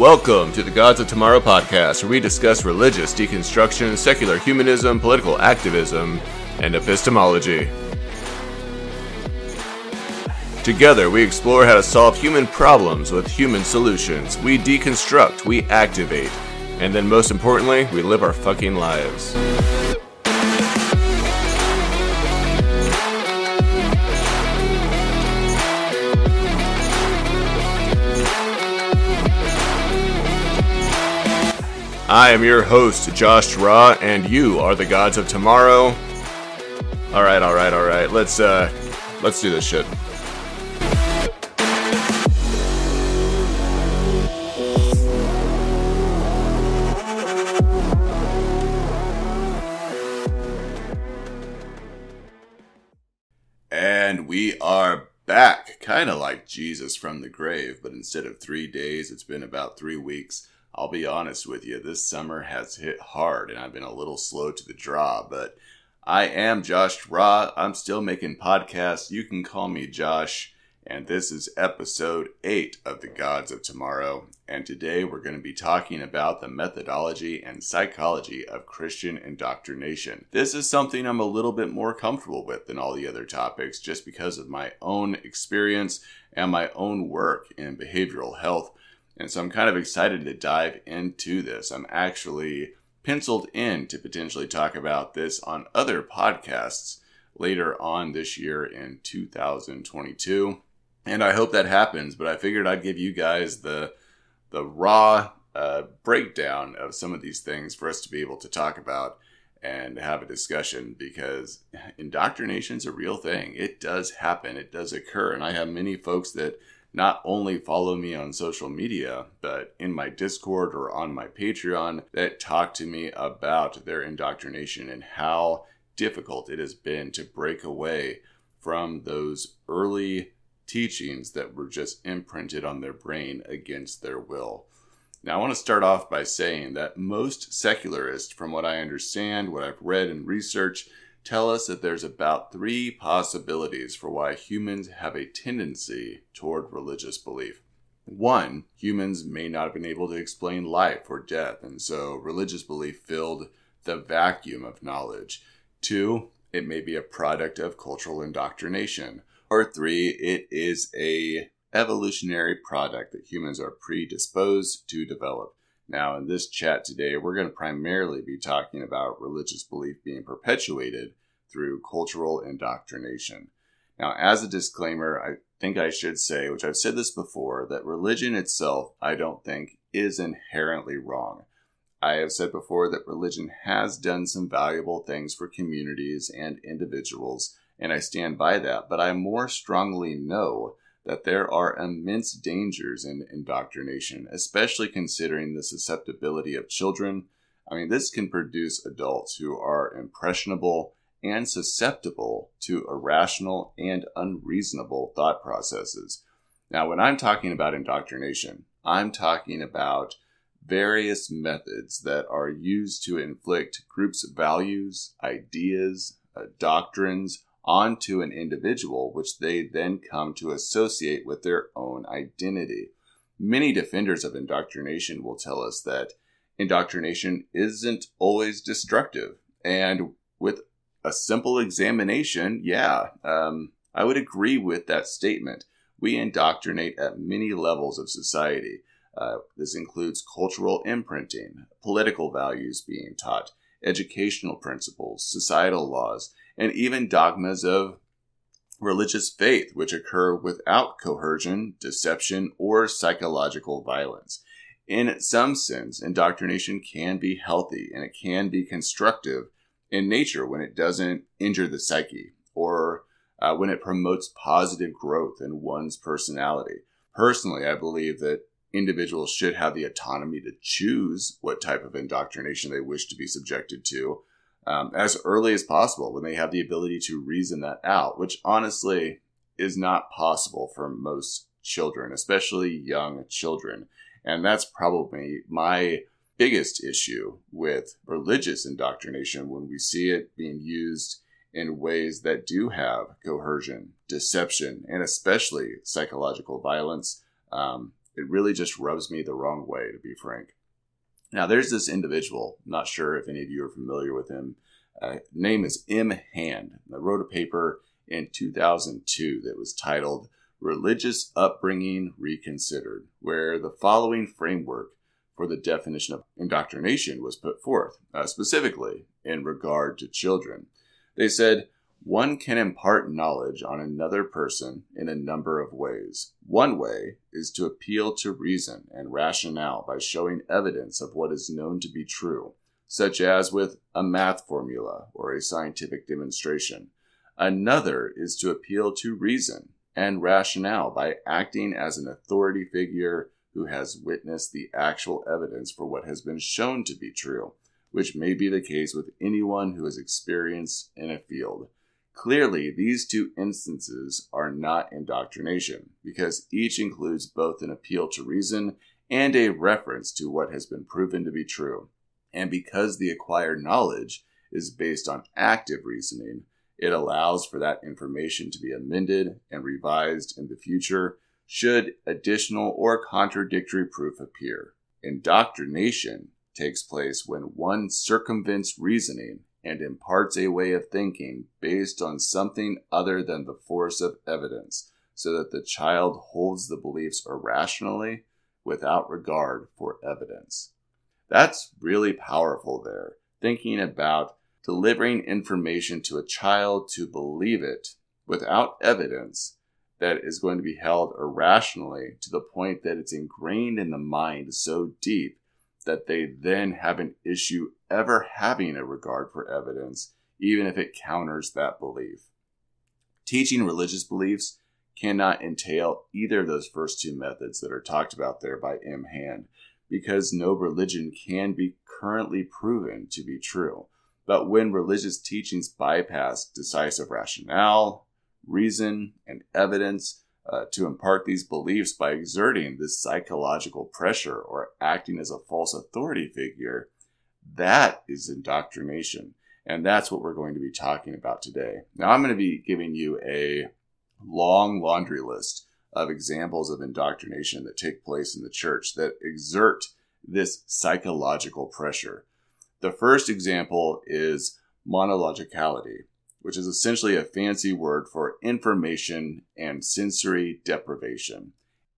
Welcome to the Gods of Tomorrow podcast, where we discuss religious deconstruction, secular humanism, political activism, and epistemology. Together, we explore how to solve human problems with human solutions. We deconstruct, we activate, and then most importantly, we live our fucking lives. I am your host, Josh Raw, and you are the Gods of Tomorrow. All right. Let's do this shit. And we are back, kind of like Jesus from the grave, but instead of 3 days, it's been about 3 weeks. I'll be honest with you, this summer has hit hard, and I've been a little slow to the draw, but I am Josh Raw. I'm still making podcasts. You can call me Josh, and this is episode 8 of The Gods of Tomorrow, and today we're going to be talking about the methodology and psychology of Christian indoctrination. This is something I'm a little bit more comfortable with than all the other topics, just because of my own experience and my own work in behavioral health. And so I'm kind of excited to dive into this. I'm actually penciled in to potentially talk about this on other podcasts later on this year in 2022. And I hope that happens, but I figured I'd give you guys the raw breakdown of some of these things for us to be able to talk about and have a discussion, because indoctrination is a real thing. It does happen. It does occur. And I have many folks that not only follow me on social media, but in my Discord or on my Patreon, that talk to me about their indoctrination and how difficult it has been to break away from those early teachings that were just imprinted on their brain against their will. Now, I want to start off by saying that most secularists, from what I understand, what I've read and researched, tell us that there's about 3 possibilities for why humans have a tendency toward religious belief. 1, humans may not have been able to explain life or death, and so religious belief filled the vacuum of knowledge. 2, it may be a product of cultural indoctrination. Or 3, it is a evolutionary product that humans are predisposed to develop. Now, in this chat today, we're going to primarily be talking about religious belief being perpetuated through cultural indoctrination. Now, as a disclaimer, I think I should say, which I've said this before, that religion itself, I don't think, is inherently wrong. I have said before that religion has done some valuable things for communities and individuals, and I stand by that, but I more strongly know that there are immense dangers in indoctrination, especially considering the susceptibility of children. I mean, this can produce adults who are impressionable and susceptible to irrational and unreasonable thought processes. Now, when I'm talking about indoctrination, I'm talking about various methods that are used to inflict groups' values, ideas, doctrines, onto an individual, which they then come to associate with their own identity. Many defenders of indoctrination will tell us that indoctrination isn't always destructive. And with a simple examination, I would agree with that statement. We indoctrinate at many levels of society. This includes cultural imprinting, political values being taught, educational principles, societal laws, and even dogmas of religious faith, which occur without coercion, deception, or psychological violence. In some sense, indoctrination can be healthy, and it can be constructive in nature when it doesn't injure the psyche, or when it promotes positive growth in one's personality. Personally, I believe that individuals should have the autonomy to choose what type of indoctrination they wish to be subjected to, as early as possible, when they have the ability to reason that out, which honestly is not possible for most children, especially young children. And that's probably my biggest issue with religious indoctrination, when we see it being used in ways that do have coercion, deception, and especially psychological violence. It really just rubs me the wrong way, to be frank. Now, there's this individual, not sure if any of you are familiar with him. Name is M. Hand. I wrote a paper in 2002 that was titled Religious Upbringing Reconsidered, where the following framework for the definition of indoctrination was put forth, specifically in regard to children. They said, one can impart knowledge on another person in a number of ways. One way is to appeal to reason and rationale by showing evidence of what is known to be true, such as with a math formula or a scientific demonstration. Another is to appeal to reason and rationale by acting as an authority figure who has witnessed the actual evidence for what has been shown to be true, which may be the case with anyone who is experienced in a field. Clearly, these two instances are not indoctrination, because each includes both an appeal to reason and a reference to what has been proven to be true. And because the acquired knowledge is based on active reasoning, it allows for that information to be amended and revised in the future should additional or contradictory proof appear. Indoctrination takes place when one circumvents reasoning and imparts a way of thinking based on something other than the force of evidence, so that the child holds the beliefs irrationally without regard for evidence. That's really powerful there, thinking about delivering information to a child to believe it without evidence that is going to be held irrationally to the point that it's ingrained in the mind so deep that they then have an issue ever having a regard for evidence, even if it counters that belief. Teaching religious beliefs cannot entail either of those first two methods that are talked about there by M. Hand, because no religion can be currently proven to be true. But when religious teachings bypass decisive rationale, reason, and evidence to impart these beliefs by exerting this psychological pressure or acting as a false authority figure, that is indoctrination. And that's what we're going to be talking about today. Now, I'm going to be giving you a long laundry list of examples of indoctrination that take place in the church that exert this psychological pressure. The first example is monologicality, which is essentially a fancy word for information and sensory deprivation.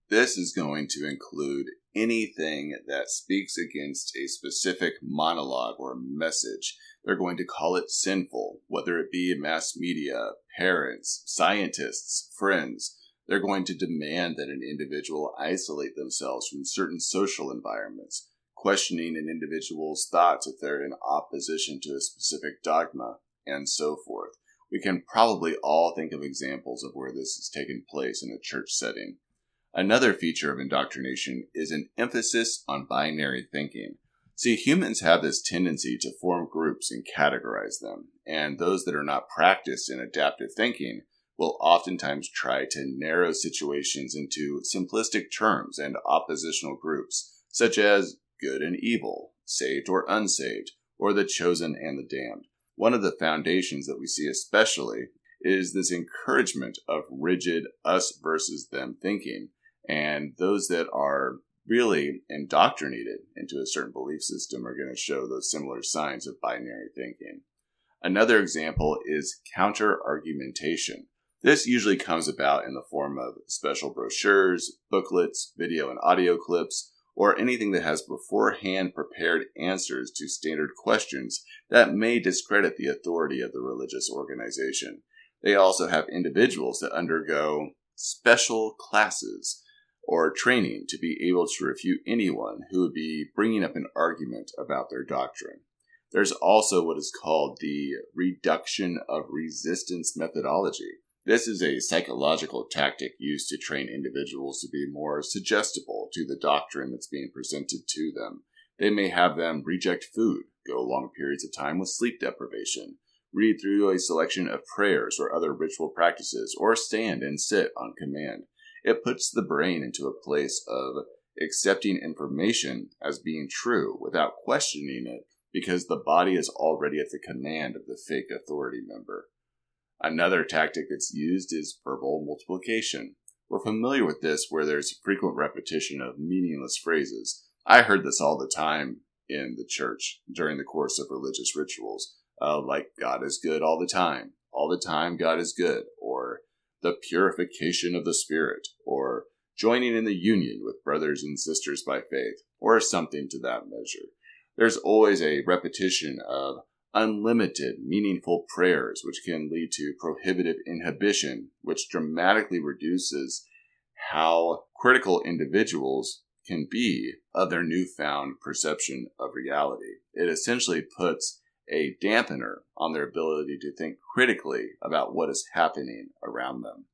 This is going to include anything that speaks against a specific monologue or message. They're going to call it sinful, whether it be mass media, parents, scientists, friends. They're going to demand that an individual isolate themselves from certain social environments, questioning an individual's thoughts if they're in opposition to a specific dogma, and so forth. We can probably all think of examples of where this has taken place in a church setting. Another feature of indoctrination is an emphasis on binary thinking. See, humans have this tendency to form groups and categorize them, and those that are not practiced in adaptive thinking will oftentimes try to narrow situations into simplistic terms and oppositional groups, such as good and evil, saved or unsaved, or the chosen and the damned. One of the foundations that we see especially is this encouragement of rigid us versus them thinking, and those that are really indoctrinated into a certain belief system are going to show those similar signs of binary thinking. Another example is counter-argumentation. This usually comes about in the form of special brochures, booklets, video and audio clips, or anything that has beforehand prepared answers to standard questions that may discredit the authority of the religious organization. They also have individuals that undergo special classes or training to be able to refute anyone who would be bringing up an argument about their doctrine. There's also what is called the reduction of resistance methodology. This is a psychological tactic used to train individuals to be more suggestible to the doctrine that's being presented to them. They may have them reject food, go long periods of time with sleep deprivation, read through a selection of prayers or other ritual practices, or stand and sit on command. It puts the brain into a place of accepting information as being true without questioning it, because the body is already at the command of the fake authority member. Another tactic that's used is verbal multiplication, We're familiar with this where there's frequent repetition of meaningless phrases. I heard this all the time in the church during the course of religious rituals, like God is good all the time. All the time God is good, or the purification of the Spirit, or joining in the union with brothers and sisters by faith, or something to that measure. There's always a repetition of unlimited, meaningful prayers, which can lead to prohibitive inhibition, which dramatically reduces how critical individuals can be of their newfound perception of reality. It essentially puts a dampener on their ability to think critically about what is happening around them.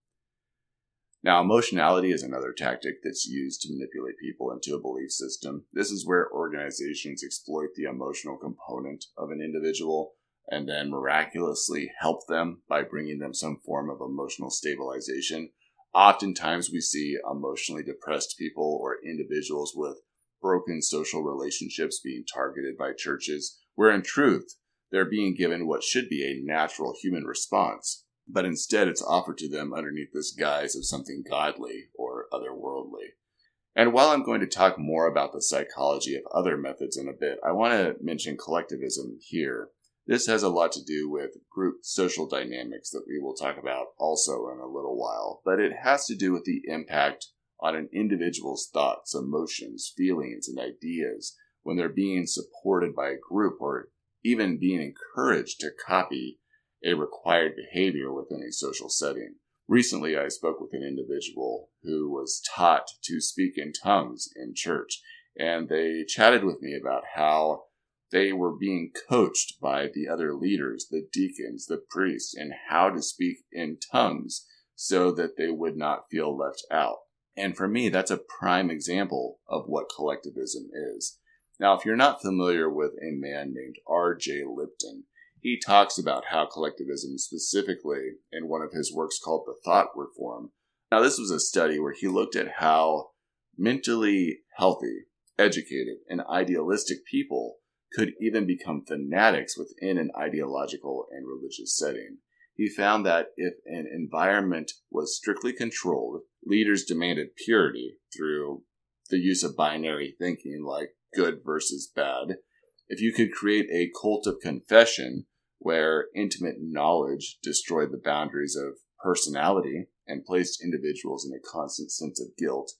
Now, emotionality is another tactic that's used to manipulate people into a belief system. This is where organizations exploit the emotional component of an individual and then miraculously help them by bringing them some form of emotional stabilization. Oftentimes, we see emotionally depressed people or individuals with broken social relationships being targeted by churches, where in truth, they're being given what should be a natural human response. But instead it's offered to them underneath this guise of something godly or otherworldly. And while I'm going to talk more about the psychology of other methods in a bit, I want to mention collectivism here. This has a lot to do with group social dynamics that we will talk about also in a little while, but it has to do with the impact on an individual's thoughts, emotions, feelings, and ideas when they're being supported by a group or even being encouraged to copy a required behavior within a social setting. Recently, I spoke with an individual who was taught to speak in tongues in church, and they chatted with me about how they were being coached by the other leaders, the deacons, the priests, and how to speak in tongues so that they would not feel left out. And for me, that's a prime example of what collectivism is. Now, if you're not familiar with a man named R.J. Lipton, he talks about how collectivism, specifically in one of his works called The Thought Reform. Now, this was a study where he looked at how mentally healthy, educated, and idealistic people could even become fanatics within an ideological and religious setting. He found that if an environment was strictly controlled, leaders demanded purity through the use of binary thinking, like good versus bad. If you could create a cult of confession where intimate knowledge destroyed the boundaries of personality and placed individuals in a constant sense of guilt,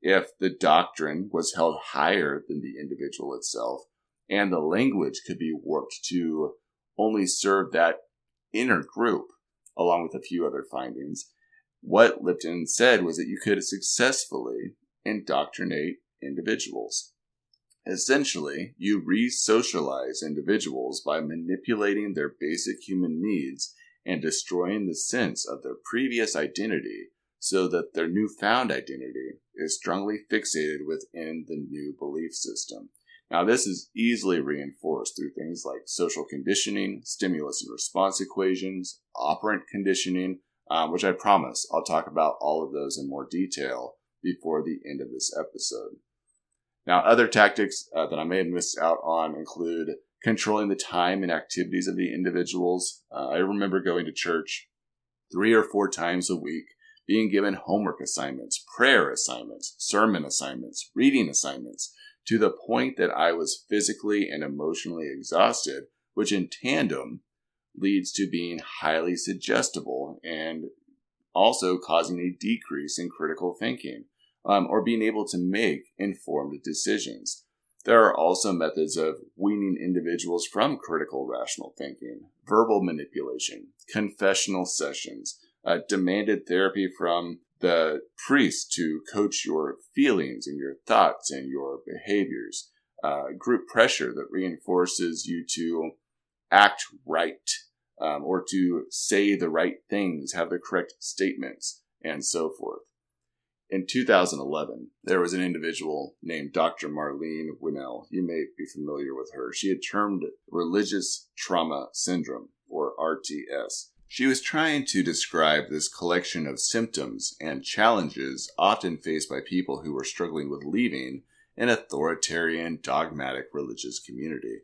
if the doctrine was held higher than the individual itself, and the language could be warped to only serve that inner group, along with a few other findings, what Lipton said was that you could successfully indoctrinate individuals. Essentially, you re-socialize individuals by manipulating their basic human needs and destroying the sense of their previous identity so that their newfound identity is strongly fixated within the new belief system. Now, this is easily reinforced through things like social conditioning, stimulus and response equations, operant conditioning, which I promise I'll talk about all of those in more detail before the end of this episode. Now, other tactics that I may have missed out on include controlling the time and activities of the individuals. I remember going to church 3 or 4 times a week, being given homework assignments, prayer assignments, sermon assignments, reading assignments, to the point that I was physically and emotionally exhausted, which in tandem leads to being highly suggestible and also causing a decrease in critical thinking. Or being able to make informed decisions. There are also methods of weaning individuals from critical rational thinking, verbal manipulation, confessional sessions, demanded therapy from the priest to coach your feelings and your thoughts and your behaviors, group pressure that reinforces you to act right, or to say the right things, have the correct statements, and so forth. In 2011, there was an individual named Dr. Marlene Winell. You may be familiar with her. She had termed Religious Trauma Syndrome, or RTS. She was trying to describe this collection of symptoms and challenges often faced by people who were struggling with leaving an authoritarian, dogmatic religious community.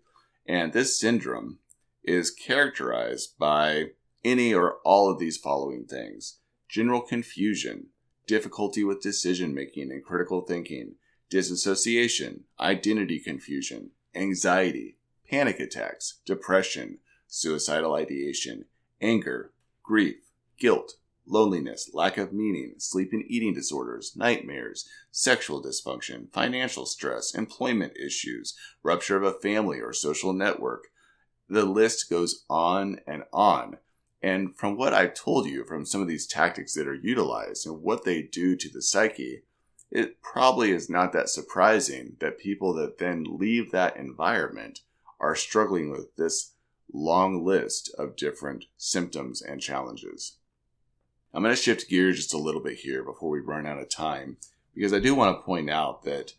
And this syndrome is characterized by any or all of these following things: general confusion, difficulty with decision-making and critical thinking, disassociation, identity confusion, anxiety, panic attacks, depression, suicidal ideation, anger, grief, guilt, loneliness, lack of meaning, sleep and eating disorders, nightmares, sexual dysfunction, financial stress, employment issues, rupture of a family or social network. The list goes on. And from what I've told you, from some of these tactics that are utilized and what they do to the psyche, it probably is not that surprising that people that then leave that environment are struggling with this long list of different symptoms and challenges. I'm going to shift gears just a little bit here before we run out of time, because I do want to point out that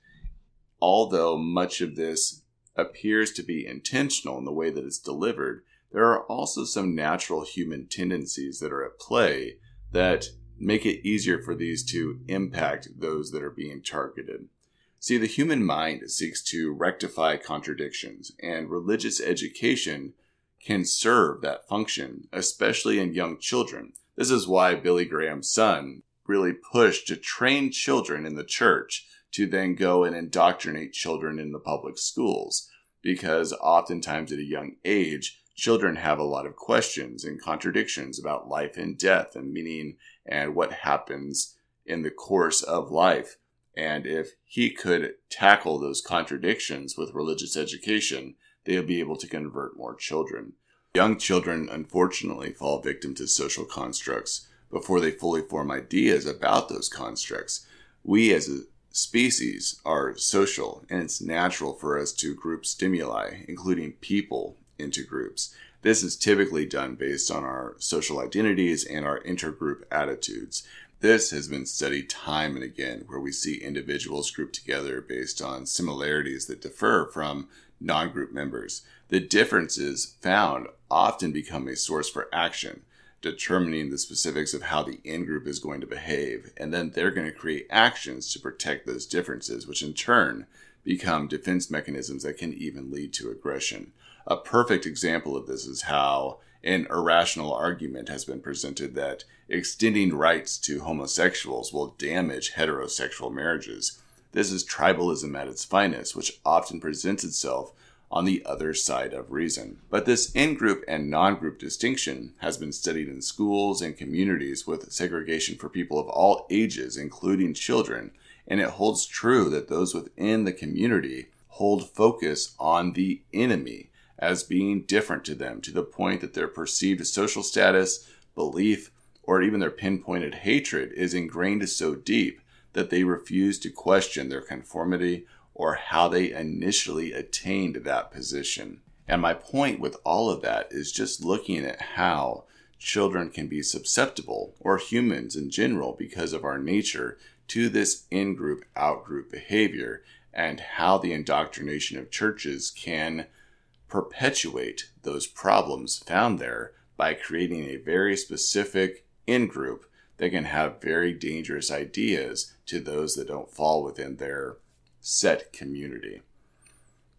although much of this appears to be intentional in the way that it's delivered, there are also some natural human tendencies that are at play that make it easier for these to impact those that are being targeted. See, the human mind seeks to rectify contradictions, and religious education can serve that function, especially in young children. This is why Billy Graham's son really pushed to train children in the church to then go and indoctrinate children in the public schools, because oftentimes at a young age, children have a lot of questions and contradictions about life and death and meaning and what happens in the course of life. And if he could tackle those contradictions with religious education, they'll be able to convert more children. Young children, unfortunately, fall victim to social constructs before they fully form ideas about those constructs. We as a species are social, and it's natural for us to group stimuli, including people, into groups. This is typically done based on our social identities and our intergroup attitudes. This has been studied time and again, where we see individuals grouped together based on similarities that differ from non-group members. The differences found often become a source for action, determining the specifics of how the in-group is going to behave, and then they're going to create actions to protect those differences, which in turn become defense mechanisms that can even lead to aggression. A perfect example of this is how an irrational argument has been presented that extending rights to homosexuals will damage heterosexual marriages. This is tribalism at its finest, which often presents itself on the other side of reason. But this in-group and non-group distinction has been studied in schools and communities with segregation for people of all ages, including children, and it holds true that those within the community hold focus on the enemy as being different to them, to the point that their perceived social status, belief, or even their pinpointed hatred is ingrained so deep that they refuse to question their conformity or how they initially attained that position. And my point with all of that is just looking at how children can be susceptible, or humans in general, because of our nature, to this in-group, out-group behavior, and how the indoctrination of churches can perpetuate those problems found there by creating a very specific in-group that can have very dangerous ideas to those that don't fall within their set community.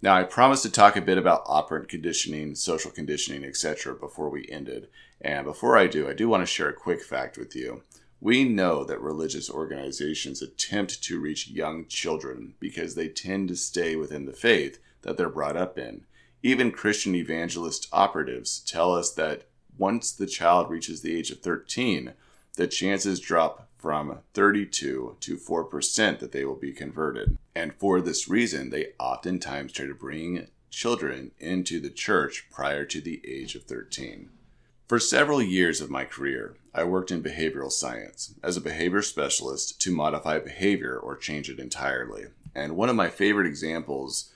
Now, I promised to talk a bit about operant conditioning, social conditioning, etc. before we ended. And before I do want to share a quick fact with you. We know that religious organizations attempt to reach young children because they tend to stay within the faith that they're brought up in. Even Christian evangelist operatives tell us that once the child reaches the age of 13, the chances drop from 32 to 4% that they will be converted. And for this reason, they oftentimes try to bring children into the church prior to the age of 13. For several years of my career, I worked in behavioral science as a behavior specialist to modify behavior or change it entirely. And one of my favorite examples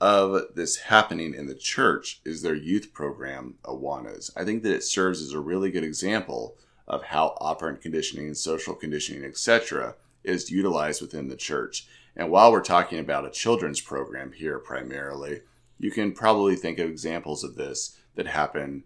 of this happening in the church is their youth program, Awanas. I think that it serves as a really good example of how operant conditioning, social conditioning, etc. is utilized within the church. And while we're talking about a children's program here primarily, you can probably think of examples of this that happen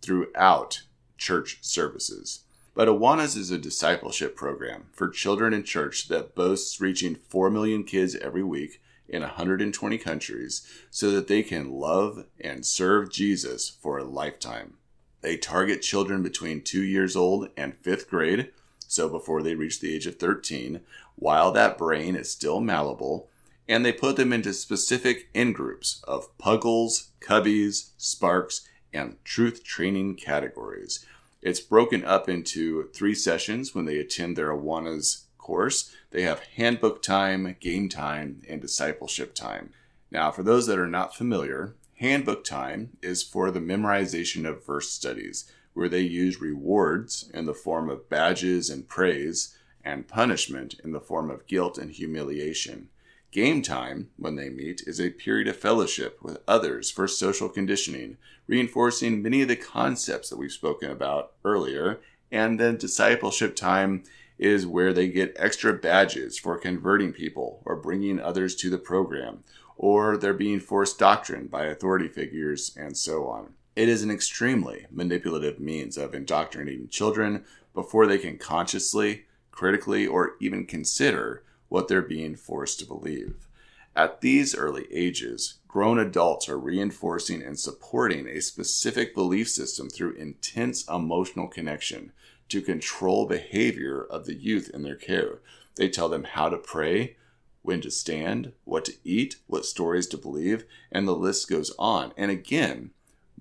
throughout church services. But Awanas is a discipleship program for children in church that boasts reaching 4 million kids every week in 120 countries so that they can love and serve Jesus for a lifetime. They target children between 2 years old and 5th grade, so before they reach the age of 13, while that brain is still malleable, and they put them into specific in-groups of puggles, cubbies, sparks, and truth training categories. It's broken up into 3 sessions when they attend their Awanas course. They have handbook time, game time, and discipleship time. Now, for those that are not familiar, handbook time is for the memorization of verse studies, where they use rewards in the form of badges and praise, and punishment in the form of guilt and humiliation. Game time, when they meet, is a period of fellowship with others for social conditioning, reinforcing many of the concepts that we've spoken about earlier. And then discipleship time is where they get extra badges for converting people or bringing others to the program, or they're being forced doctrine by authority figures, and so on. It is an extremely manipulative means of indoctrinating children before they can consciously, critically, or even consider what they're being forced to believe. At these early ages, grown adults are reinforcing and supporting a specific belief system through intense emotional connection to control behavior of the youth in their care. They tell them how to pray, when to stand, what to eat, what stories to believe, and the list goes on. And again,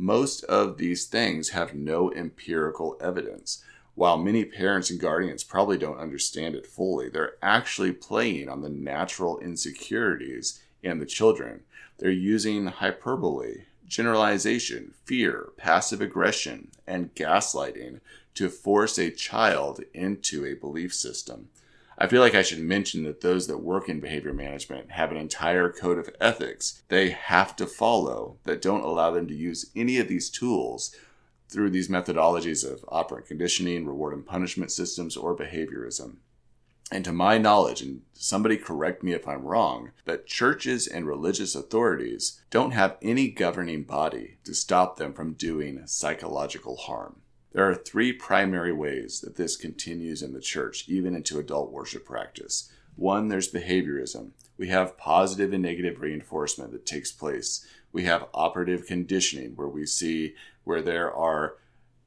most of these things have no empirical evidence. While many parents and guardians probably don't understand it fully, they're actually playing on the natural insecurities in the children. They're using hyperbole, generalization, fear, passive aggression, and gaslighting to force a child into a belief system. I feel like I should mention that those that work in behavior management have an entire code of ethics they have to follow that don't allow them to use any of these tools through these methodologies of operant conditioning, reward and punishment systems, or behaviorism. And to my knowledge, and somebody correct me if I'm wrong, that churches and religious authorities don't have any governing body to stop them from doing psychological harm. There are 3 primary ways that this continues in the church, even into adult worship practice. 1, there's behaviorism. We have positive and negative reinforcement that takes place. We have operative conditioning, where we see where there are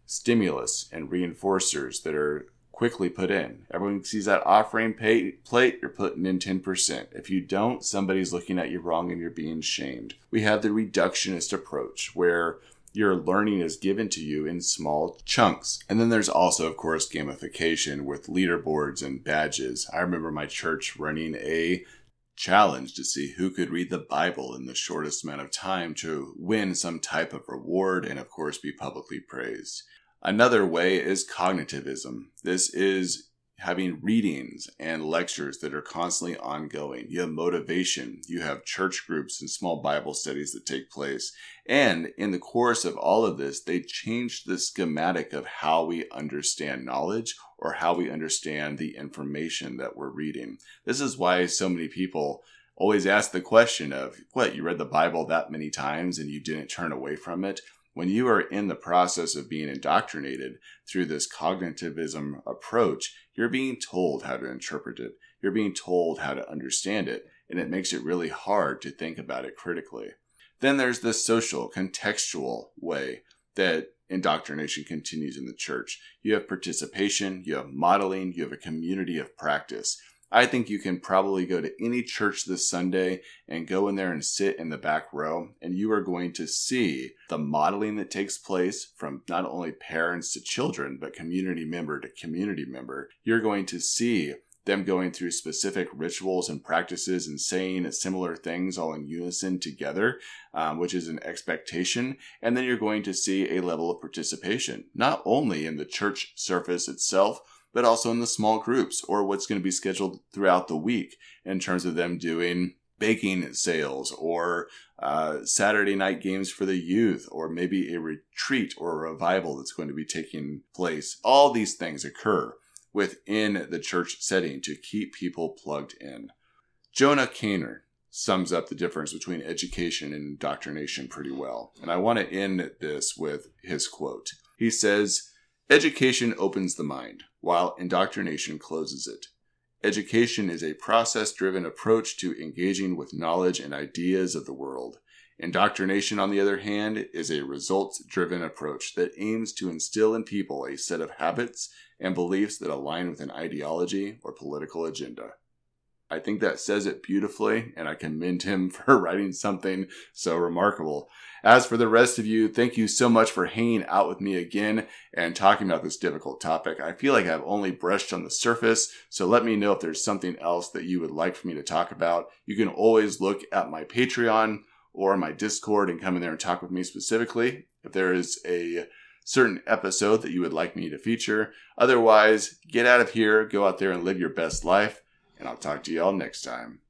stimulus and reinforcers that are quickly put in. Everyone sees that offering plate, you're putting in 10%. If you don't, somebody's looking at you wrong and you're being shamed. We have the reductionist approach, where your learning is given to you in small chunks. And then there's also, of course, gamification with leaderboards and badges. I remember my church running a challenge to see who could read the Bible in the shortest amount of time to win some type of reward and, of course, be publicly praised. Another way is cognitivism. This is having readings and lectures that are constantly ongoing. You have motivation. You have church groups and small Bible studies that take place. And in the course of all of this, they changed the schematic of how we understand knowledge or how we understand the information that we're reading. This is why so many people always ask the question of, what, you read the Bible that many times and you didn't turn away from it? When you are in the process of being indoctrinated through this cognitivism approach, you're being told how to interpret it. You're being told how to understand it, and it makes it really hard to think about it critically. Then there's the social, contextual way that indoctrination continues in the church. You have participation, you have modeling, you have a community of practice. I think you can probably go to any church this Sunday and go in there and sit in the back row, and you are going to see the modeling that takes place from not only parents to children, but community member to community member. You're going to see them going through specific rituals and practices and saying similar things all in unison together, which is an expectation. And then you're going to see a level of participation, not only in the church service itself, but also in the small groups or what's going to be scheduled throughout the week in terms of them doing baking sales or Saturday night games for the youth, or maybe a retreat or a revival that's going to be taking place. All these things occur within the church setting to keep people plugged in. Jonah Kaner sums up the difference between education and indoctrination pretty well. And I want to end this with his quote. He says, "Education opens the mind, while indoctrination closes it. Education is a process-driven approach to engaging with knowledge and ideas of the world. Indoctrination, on the other hand, is a results-driven approach that aims to instill in people a set of habits and beliefs that align with an ideology or political agenda. I think that says it beautifully, and I commend him for writing something so remarkable. As for the rest of you, thank you so much for hanging out with me again and talking about this difficult topic. I feel like I've only brushed on the surface, so let me know if there's something else that you would like for me to talk about. You can always look at my Patreon or my Discord and come in there and talk with me specifically if there is a certain episode that you would like me to feature. Otherwise, get out of here, go out there and live your best life. And I'll talk to y'all next time.